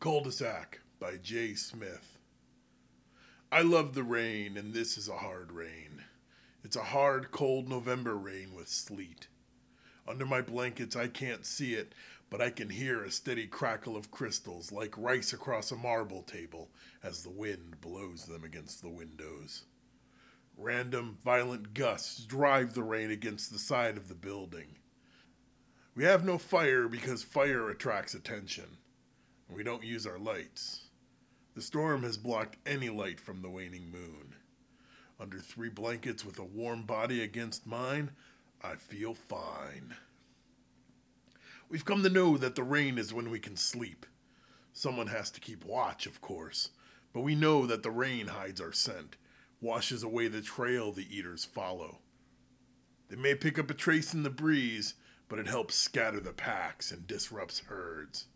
Cul de Sac by J. Smith. I love the rain, and this is a hard rain. It's a hard, cold November rain with sleet. Under my blankets, I can't see it, but I can hear a steady crackle of crystals like rice across a marble table as the wind blows them against the windows. Random, violent gusts drive the rain against the side of the building. We have no fire because fire attracts attention. We don't use our lights. The storm has blocked any light from the waning moon. Under three blankets with a warm body against mine, I feel fine. We've come to know that the rain is when we can sleep. Someone has to keep watch, of course, but we know that the rain hides our scent, washes away the trail the eaters follow. They may pick up a trace in the breeze, but it helps scatter the packs and disrupts herds.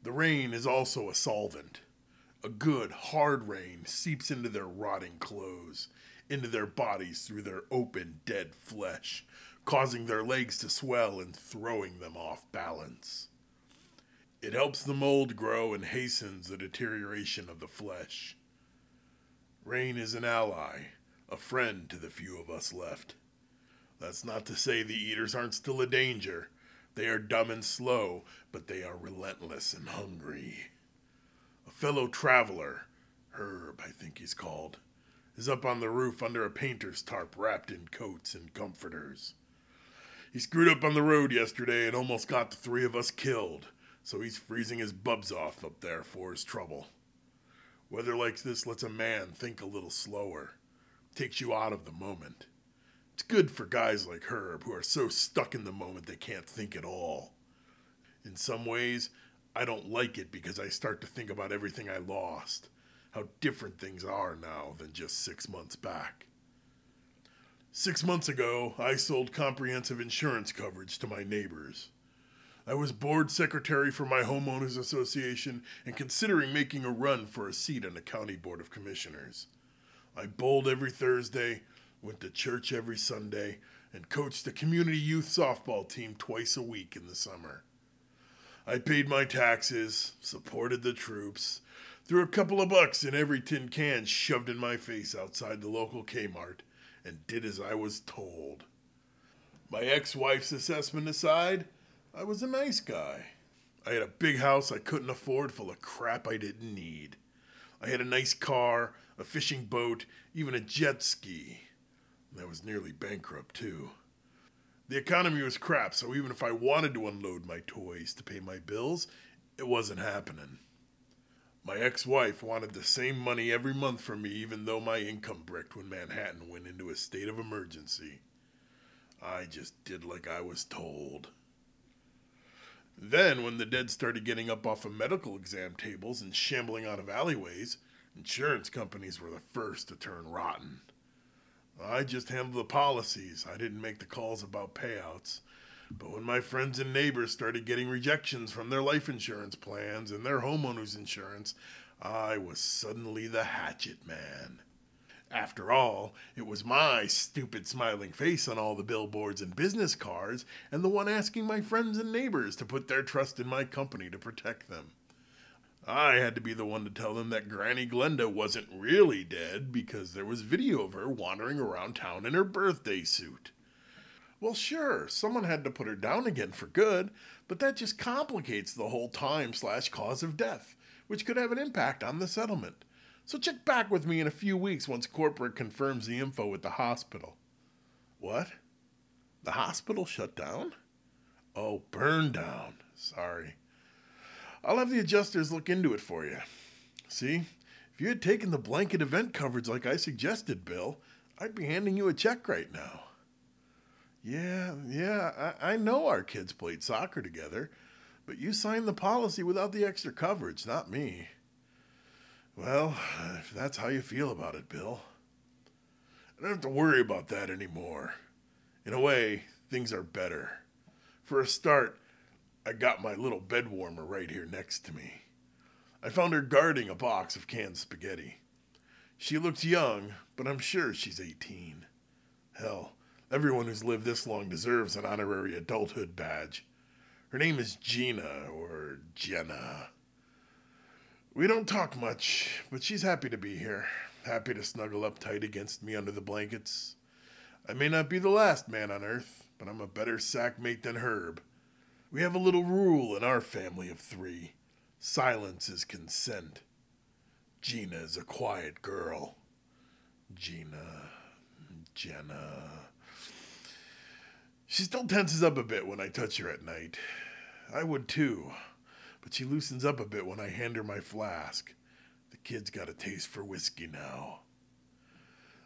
The rain is also a solvent. A good, hard rain seeps into their rotting clothes, into their bodies through their open, dead flesh, causing their legs to swell and throwing them off balance. It helps the mold grow and hastens the deterioration of the flesh. Rain is an ally, a friend to the few of us left. That's not to say the eaters aren't still a danger. They are dumb and slow, but they are relentless and hungry. A fellow traveler, Herb, I think he's called, is up on the roof under a painter's tarp wrapped in coats and comforters. He screwed up on the road yesterday and almost got the three of us killed, so he's freezing his bubs off up there for his trouble. Weather like this lets a man think a little slower, takes you out of the moment. It's good for guys like Herb who are so stuck in the moment they can't think at all. In some ways, I don't like it because I start to think about everything I lost, how different things are now than just 6 months back. 6 months ago, I sold comprehensive insurance coverage to my neighbors. I was board secretary for my homeowners association and considering making a run for a seat on the county board of commissioners. I bowled every Thursday, went to church every Sunday, and coached the community youth softball team twice a week in the summer. I paid my taxes, supported the troops, threw a couple of bucks in every tin can shoved in my face outside the local Kmart, and did as I was told. My ex-wife's assessment aside, I was a nice guy. I had a big house I couldn't afford full of crap I didn't need. I had a nice car, a fishing boat, even a jet ski. I was nearly bankrupt, too. The economy was crap, so even if I wanted to unload my toys to pay my bills, it wasn't happening. My ex-wife wanted the same money every month from me, even though my income bricked when Manhattan went into a state of emergency. I just did like I was told. Then, when the dead started getting up off of medical exam tables and shambling out of alleyways, insurance companies were the first to turn rotten. I just handled the policies. I didn't make the calls about payouts. But when my friends and neighbors started getting rejections from their life insurance plans and their homeowners insurance, I was suddenly the hatchet man. After all, it was my stupid smiling face on all the billboards and business cards and the one asking my friends and neighbors to put their trust in my company to protect them. I had to be the one to tell them that Granny Glenda wasn't really dead because there was video of her wandering around town in her birthday suit. Well, sure, someone had to put her down again for good, but that just complicates the whole time/cause of death, which could have an impact on the settlement. So check back with me in a few weeks once corporate confirms the info at the hospital. What? The hospital shut down? Oh, burned down. Sorry. I'll have the adjusters look into it for you. See, if you had taken the blanket event coverage like I suggested, Bill, I'd be handing you a check right now. Yeah, I know our kids played soccer together, but you signed the policy without the extra coverage, not me. Well, if that's how you feel about it, Bill, I don't have to worry about that anymore. In a way, things are better. For a start, I got my little bed warmer right here next to me. I found her guarding a box of canned spaghetti. She looked young, but I'm sure she's 18. Hell, everyone who's lived this long deserves an honorary adulthood badge. Her name is Gina, or Jenna. We don't talk much, but she's happy to be here, happy to snuggle up tight against me under the blankets. I may not be the last man on earth, but I'm a better sack mate than Herb. We have a little rule in our family of three. Silence is consent. Gina is a quiet girl. Jenna. She still tenses up a bit when I touch her at night. I would too. But she loosens up a bit when I hand her my flask. The kid's got a taste for whiskey now.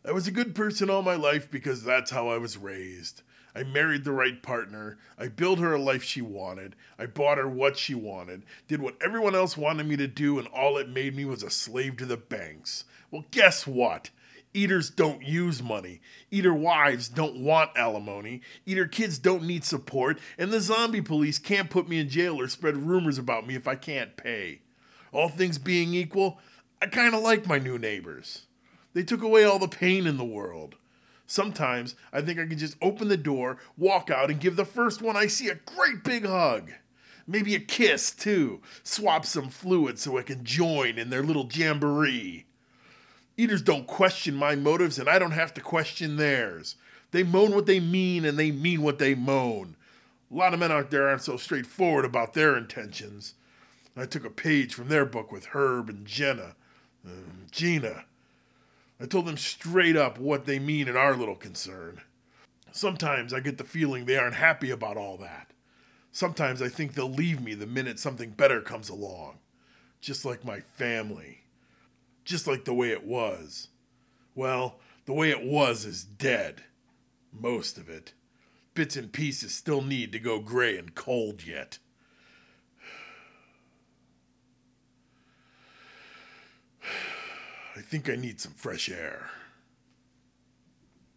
I was a good person all my life because that's how I was raised. I married the right partner. I built her a life she wanted. I bought her what she wanted. Did what everyone else wanted me to do, and all it made me was a slave to the banks. Well, guess what? Eaters don't use money. Eater wives don't want alimony. Eater kids don't need support. And the zombie police can't put me in jail or spread rumors about me if I can't pay. All things being equal, I kind of like my new neighbors. They took away all the pain in the world. Sometimes I think I can just open the door, walk out, and give the first one I see a great big hug. Maybe a kiss, too. Swap some fluid so I can join in their little jamboree. Eaters don't question my motives, and I don't have to question theirs. They moan what they mean, and they mean what they moan. A lot of men out there aren't so straightforward about their intentions. I took a page from their book with Herb and Gina. I told them straight up what they mean in our little concern. Sometimes I get the feeling they aren't happy about all that. Sometimes I think they'll leave me the minute something better comes along. Just like my family. Just like the way it was. Well, the way it was is dead. Most of it. Bits and pieces still need to go gray and cold yet. I think I need some fresh air.